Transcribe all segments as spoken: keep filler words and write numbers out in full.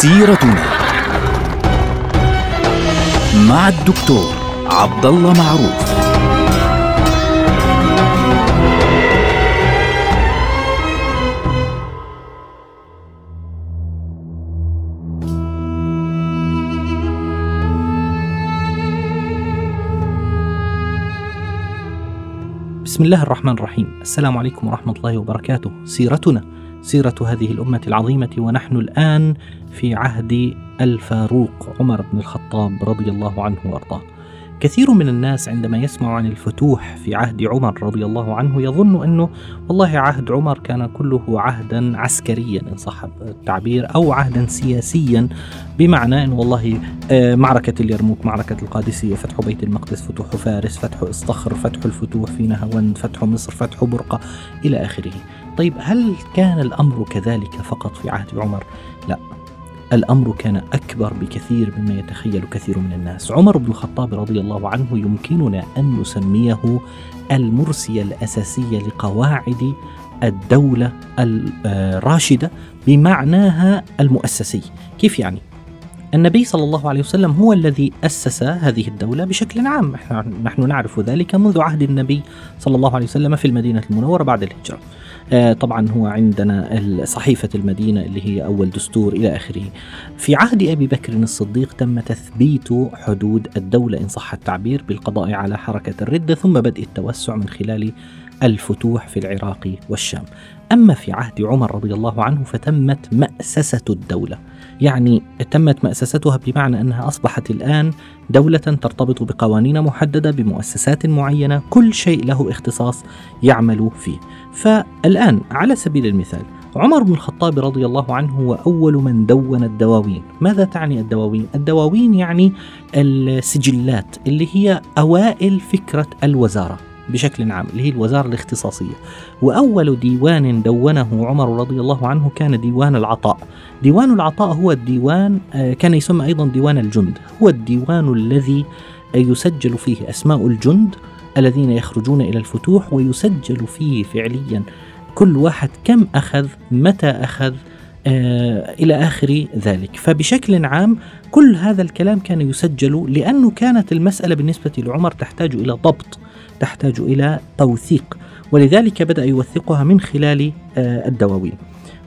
سيرتنا مع الدكتور عبد الله معروف. بسم الله الرحمن الرحيم. السلام عليكم ورحمة الله وبركاته. سيرتنا سيرة هذه الأمة العظيمة، ونحن الآن في عهد الفاروق عمر بن الخطاب رضي الله عنه وارضاه. كثير من الناس عندما يسمع عن الفتوح في عهد عمر رضي الله عنه يظن أنه والله عهد عمر كان كله عهدا عسكريا إن صح التعبير، أو عهدا سياسيا، بمعنى أن والله معركة اليرموك، معركة القادسية، فتح بيت المقدس، فتح فارس، فتح إصطخر، فتح الفتوح في نهاوند، فتح مصر، فتح برقة، إلى آخره. طيب، هل كان الأمر كذلك فقط في عهد عمر؟ لا، الأمر كان أكبر بكثير مما يتخيل كثير من الناس. عمر بن الخطاب رضي الله عنه يمكننا أن نسميه المرسية الأساسية لقواعد الدولة الراشدة بمعناها المؤسسي. كيف يعني؟ النبي صلى الله عليه وسلم هو الذي أسس هذه الدولة بشكل عام، نحن نعرف ذلك منذ عهد النبي صلى الله عليه وسلم في المدينة المنورة بعد الهجرة. طبعا هو عندنا صحيفة المدينة اللي هي أول دستور إلى آخره. في عهد أبي بكر الصديق تم تثبيت حدود الدولة إن صح التعبير بالقضاء على حركة الردة، ثم بدء التوسع من خلال الفتوح في العراق والشام. أما في عهد عمر رضي الله عنه فتمت مأسسة الدولة، يعني تمت مأسستها بمعنى أنها أصبحت الآن دولة ترتبط بقوانين محددة، بمؤسسات معينة، كل شيء له اختصاص يعمل فيه. فالآن على سبيل المثال عمر بن الخطاب رضي الله عنه هو أول من دون الدواوين. ماذا تعني الدواوين؟ الدواوين يعني السجلات اللي هي أوائل فكرة الوزارة بشكل عام، اللي هي الوزارة الاختصاصية. وأول ديوان دونه عمر رضي الله عنه كان ديوان العطاء. ديوان العطاء هو الديوان، كان يسمى أيضا ديوان الجند، هو الديوان الذي يسجل فيه أسماء الجند الذين يخرجون إلى الفتوح، ويسجل فيه فعليا كل واحد كم أخذ، متى أخذ، إلى آخر ذلك. فبشكل عام كل هذا الكلام كان يسجل، لأنه كانت المسألة بالنسبة لعمر تحتاج إلى ضبط، تحتاج إلى توثيق، ولذلك بدأ يوثقها من خلال الدواوين.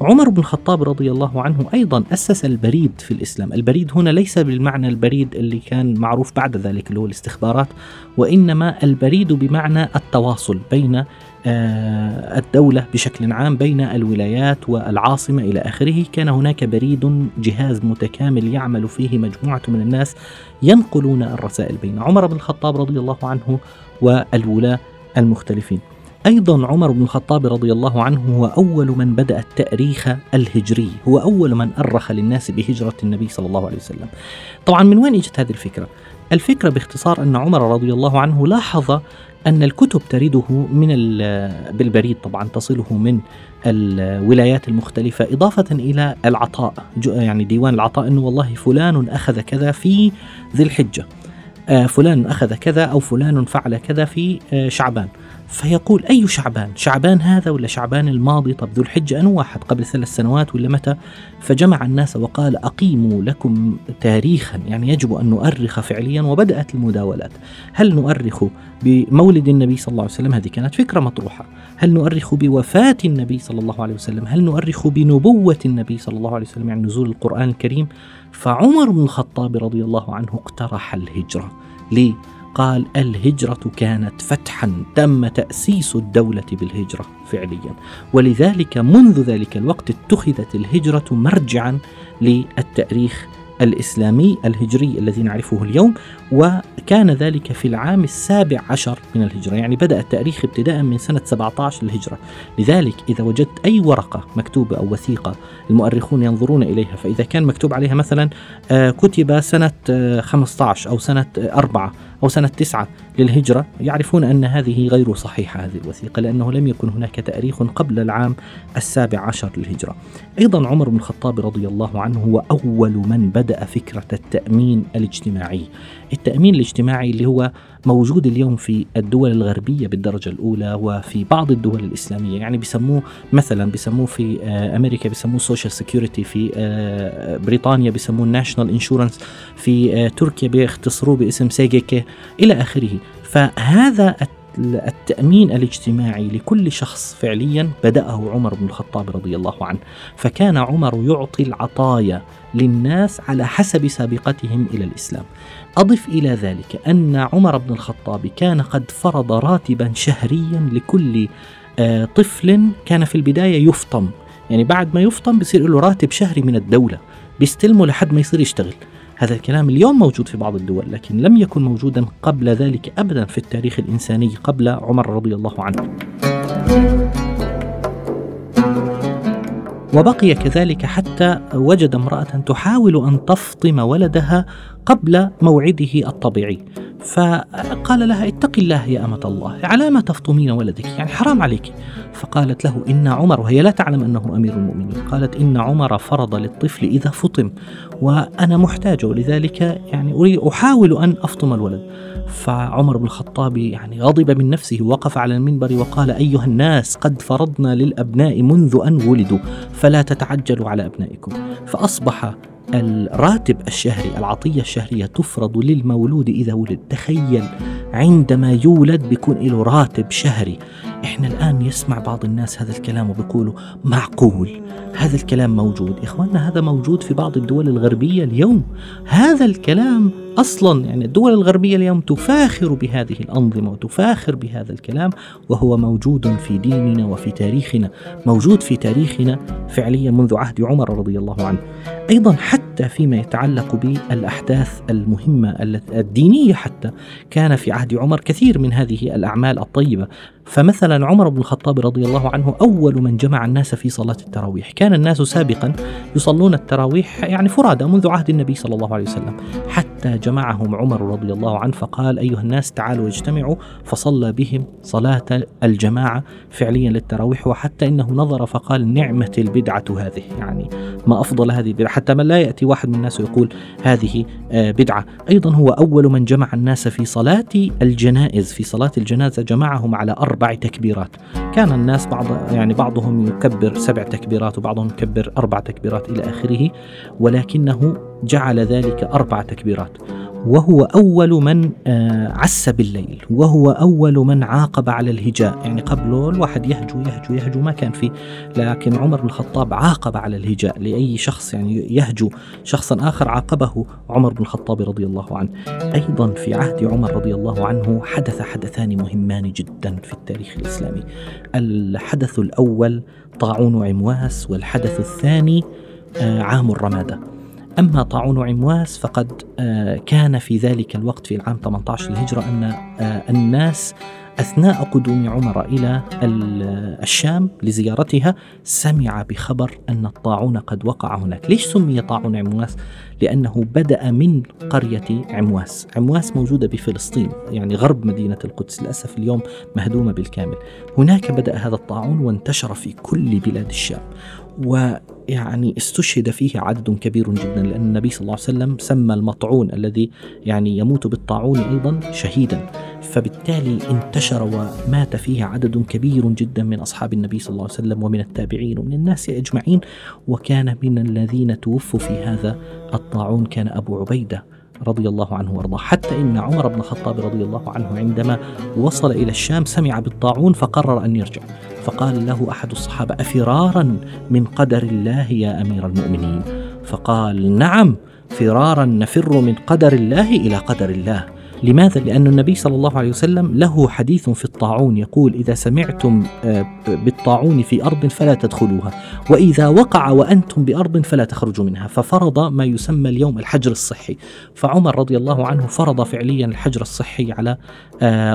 عمر بن الخطاب رضي الله عنه أيضا أسس البريد في الإسلام. البريد هنا ليس بالمعنى البريد اللي كان معروف بعد ذلك اللي هو الاستخبارات، وإنما البريد بمعنى التواصل بين الدولة بشكل عام، بين الولايات والعاصمة إلى آخره. كان هناك بريد، جهاز متكامل يعمل فيه مجموعة من الناس ينقلون الرسائل بين عمر بن الخطاب رضي الله عنه والولاة المختلفين. أيضا عمر بن الخطاب رضي الله عنه هو أول من بدأ التأريخ الهجري، هو أول من أرخ للناس بهجرة النبي صلى الله عليه وسلم. طبعا من وين إجت هذه الفكرة؟ الفكرة باختصار أن عمر رضي الله عنه لاحظ أن الكتب ترده من بالبريد، طبعا تصله من الولايات المختلفة، إضافة إلى العطاء، يعني ديوان العطاء، أنه والله فلان أخذ كذا في ذي الحجة، فلان أخذ كذا، أو فلان فعل كذا في شعبان. فيقول أي شعبان؟ شعبان هذا ولا شعبان الماضي؟ طب ذو الحجة أنه واحد قبل ثلاث سنوات ولا متى؟ فجمع الناس وقال أقيموا لكم تاريخا، يعني يجب أن نؤرخ فعليا. وبدأت المداولات، هل نؤرخ بمولد النبي صلى الله عليه وسلم؟ هذه كانت فكرة مطروحة. هل نؤرخ بوفاة النبي صلى الله عليه وسلم؟ هل نؤرخ بنبوة النبي صلى الله عليه وسلم، يعني نزول القرآن الكريم؟ فعمر بن الخطاب رضي الله عنه اقترح الهجرة. ليه؟ قال الهجرة كانت فتحا، تم تأسيس الدولة بالهجرة فعليا، ولذلك منذ ذلك الوقت اتخذت الهجرة مرجعا للتأريخ الإسلامي الهجري الذي نعرفه اليوم. وكان ذلك في العام السابع عشر من الهجرة، يعني بدأ التأريخ ابتداء من سنة سبعة عشر للهجرة. لذلك إذا وجدت أي ورقة مكتوبة أو وثيقة المؤرخون ينظرون إليها، فإذا كان مكتوب عليها مثلا كتب سنة خمسة عشر أو سنة أربعة أو سنة تسعة للهجرة، يعرفون أن هذه غير صحيحة هذه الوثيقة، لأنه لم يكن هناك تأريخ قبل العام السابع عشر للهجرة. أيضا عمر بن الخطاب رضي الله عنه هو أول من بدأ فكرة التأمين الاجتماعي. التأمين الاجتماعي اللي هو موجود اليوم في الدول الغربية بالدرجة الأولى وفي بعض الدول الإسلامية. يعني بيسموه مثلا بيسموه في أمريكا بيسموه سوشيال سيكيورتي، في بريطانيا بيسموه ناشنال انشورنس، في تركيا بيختصروه باسم سيجيكي إلى آخره. فهذا التأمين الاجتماعي لكل شخص فعليا بدأه عمر بن الخطاب رضي الله عنه، فكان عمر يعطي العطايا للناس على حسب سابقتهم إلى الإسلام. أضف إلى ذلك أن عمر بن الخطاب كان قد فرض راتبا شهريا لكل طفل كان في البداية يفطم، يعني بعد ما يفطم بيصير له راتب شهري من الدولة بيستلمه لحد ما يصير يشتغل. هذا الكلام اليوم موجود في بعض الدول، لكن لم يكن موجودا قبل ذلك أبدا في التاريخ الإنساني قبل عمر رضي الله عنه. وبقي كذلك حتى وجد امرأة تحاول أن تفطم ولدها قبل موعده الطبيعي، فقال لها اتق الله يا أمة الله، على ما تفطمين ولدك؟ يعني حرام عليك. فقالت له إن عمر، وهي لا تعلم أنه أمير المؤمنين، قالت إن عمر فرض للطفل إذا فطم وأنا محتاجة، ولذلك يعني أريد أحاول أن أفطم الولد. فعمر بن الخطاب يعني غضب من نفسه، وقف على المنبر وقال أيها الناس قد فرضنا للأبناء منذ أن ولدوا فلا تتعجلوا على أبنائكم. فأصبح الراتب الشهري، العطية الشهرية تفرض للمولود إذا ولد. تخيل عندما يولد بيكون له راتب شهري. إحنا الآن يسمع بعض الناس هذا الكلام وبيقولوا معقول هذا الكلام موجود؟ إخواننا هذا موجود في بعض الدول الغربية اليوم. هذا الكلام أصلا يعني الدول الغربية اليوم تفاخر بهذه الأنظمة وتفاخر بهذا الكلام، وهو موجود في ديننا وفي تاريخنا، موجود في تاريخنا فعليا منذ عهد عمر رضي الله عنه. أيضا حتى فيما يتعلق بالأحداث المهمة الدينية حتى كان في عهد عمر كثير من هذه الأعمال الطيبة. فمثلا عمر بن الخطاب رضي الله عنه أول من جمع الناس في صلاة التراويح. كان الناس سابقا يصلون التراويح يعني فرادى منذ عهد النبي صلى الله عليه وسلم، حتى جمعهم عمر رضي الله عنه فقال أيها الناس تعالوا اجتمعوا، فصلى بهم صلاة الجماعة فعليا للتراويح. وحتى إنه نظر فقال نعمة البدعة هذه، يعني ما أفضل هذه البدعة، حتى ما لا يأتي واحد من الناس ويقول هذه بدعة. أيضا هو أول من جمع الناس في صلاة الجنائز، في صلاة الجنازة جمعهم على أربع تكبيرات. كان الناس بعض يعني بعضهم يكبر سبع تكبيرات وبعضهم يكبر أربع تكبيرات إلى آخره، ولكنه جعل ذلك أربع تكبيرات. وهو أول من عس بالليل، وهو أول من عاقب على الهجاء. يعني قبله الواحد يهجو يهجو يهجو ما كان فيه، لكن عمر بن الخطاب عاقب على الهجاء. لأي شخص يعني يهجو شخصا آخر عاقبه عمر بن الخطاب رضي الله عنه. أيضا في عهد عمر رضي الله عنه حدث حدثان مهمان جدا في التاريخ الإسلامي. الحدث الأول طاعون عمواس، والحدث الثاني عام الرمادة. أما طاعون عمواس فقد كان في ذلك الوقت في العام ثمانية عشر الهجرة أن الناس أثناء قدوم عمر إلى الشام لزيارتها سمع بخبر أن الطاعون قد وقع هناك. ليش سمي طاعون عمواس؟ لأنه بدأ من قرية عمواس. عمواس موجودة بفلسطين، يعني غرب مدينة القدس، للأسف اليوم مهدومة بالكامل. هناك بدأ هذا الطاعون وانتشر في كل بلاد الشام، ويعني استشهد فيه عدد كبير جدا، لأن النبي صلى الله عليه وسلم سمى المطعون الذي يعني يموت بالطاعون أيضا شهيدا. فبالتالي انتشر ومات فيه عدد كبير جدا من أصحاب النبي صلى الله عليه وسلم ومن التابعين ومن الناس أجمعين. وكان من الذين توفوا في هذا الطاعون كان أبو عبيدة رضي الله عنه وارضاه. حتى إن عمر بن الخطاب رضي الله عنه عندما وصل إلى الشام سمع بالطاعون فقرر أن يرجع، فقال له أحد الصحابة أفرارا من قدر الله يا أمير المؤمنين؟ فقال نعم فرارا، نفر من قدر الله إلى قدر الله. لماذا؟ لأن النبي صلى الله عليه وسلم له حديث في الطاعون يقول إذا سمعتم بالطاعون في أرض فلا تدخلوها، وإذا وقع وأنتم بأرض فلا تخرجوا منها. ففرض ما يسمى اليوم الحجر الصحي. فعمر رضي الله عنه فرض فعليا الحجر الصحي على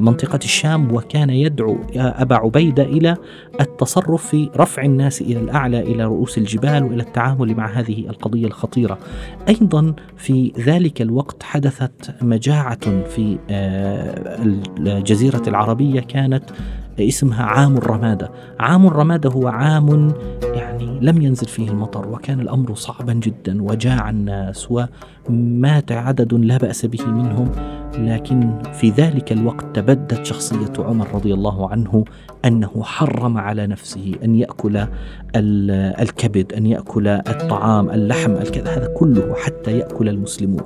منطقة الشام، وكان يدعو أبا عبيدة إلى التصرف في رفع الناس إلى الأعلى، إلى رؤوس الجبال، وإلى التعامل مع هذه القضية الخطيرة. أيضا في ذلك الوقت حدثت مجاعة في الجزيرة العربية كانت اسمها عام الرمادة. عام الرمادة هو عام يعني لم ينزل فيه المطر، وكان الأمر صعبا جدا وجاع الناس مات عدد لا بأس به منهم، لكن في ذلك الوقت تبدت شخصية عمر رضي الله عنه أنه حرم على نفسه أن يأكل الكبد، أن يأكل الطعام، اللحم، الكذا، هذا كله حتى يأكل المسلمون.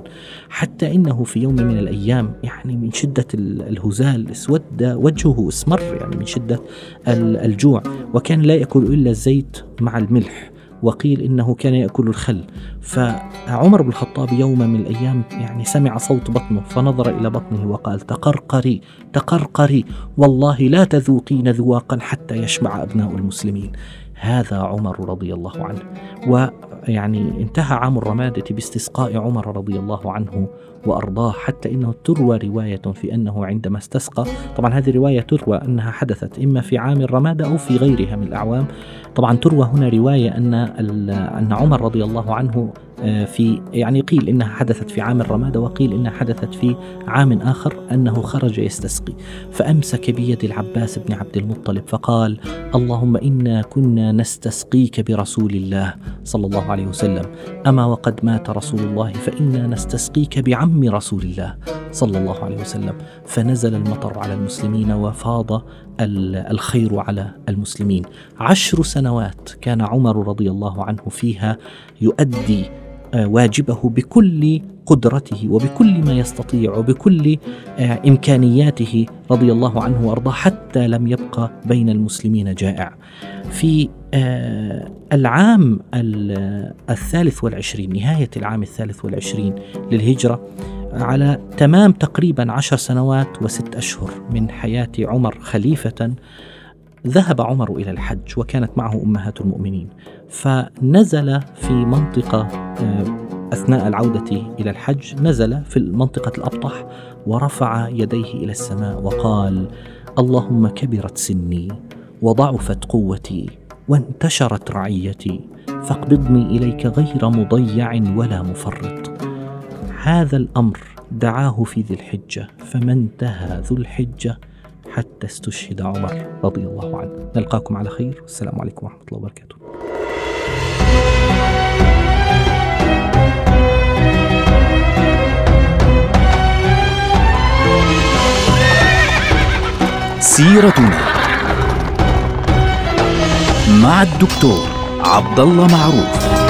حتى إنه في يوم من الأيام يعني من شدة الهزال اسود وجهه اسمر يعني من شدة الجوع، وكان لا يأكل إلا الزيت مع الملح، وقيل إنه كان يأكل الخل. فعمر بن الخطاب يوما من الأيام يعني سمع صوت بطنه، فنظر إلى بطنه وقال: تقرقري تقرقري، والله لا تذوقين ذواقا حتى يشبع أبناء المسلمين. هذا عمر رضي الله عنه. ويعني انتهى عام الرمادة باستسقاء عمر رضي الله عنه وأرضاه، حتى إنه تروى رواية في أنه عندما استسقى، طبعا هذه الرواية تروى أنها حدثت إما في عام الرمادة أو في غيرها من الأعوام، طبعا تروى هنا رواية أن أن عمر رضي الله عنه في يعني قيل إنها حدثت في عام الرمادة، وقيل إنها حدثت في عام آخر، أنه خرج يستسقي فأمسك بيد العباس بن عبد المطلب فقال: اللهم إنا كنا نستسقيك برسول الله صلى الله عليه وسلم، أما وقد مات رسول الله فإنا نستسقيك بعم رسول الله صلى الله عليه وسلم. فنزل المطر على المسلمين وفاض الخير على المسلمين. عشر سنوات كان عمر رضي الله عنه فيها يؤدي واجبه بكل قدرته وبكل ما يستطيع وبكل إمكانياته رضي الله عنه وأرضاه، حتى لم يبقى بين المسلمين جائع. في العام الثالث والعشرين، نهاية العام الثالث والعشرين للهجرة، على تمام تقريبا عشر سنوات وست أشهر من حياة عمر خليفة، ذهب عمر إلى الحج وكانت معه أمهات المؤمنين، فنزل في منطقة أثناء العودة إلى الحج، نزل في منطقة الأبطح ورفع يديه إلى السماء وقال: اللهم كبرت سني وضعفت قوتي وانتشرت رعيتي، فاقبضني إليك غير مضيع ولا مفرط. هذا الأمر دعاه في ذي الحجة، فما انتهى ذو الحجة حتى استشهد عمر رضي الله عنه. نلقاكم على خير، والسلام عليكم ورحمة الله وبركاته. سيرتنا مع الدكتور عبد الله معروف.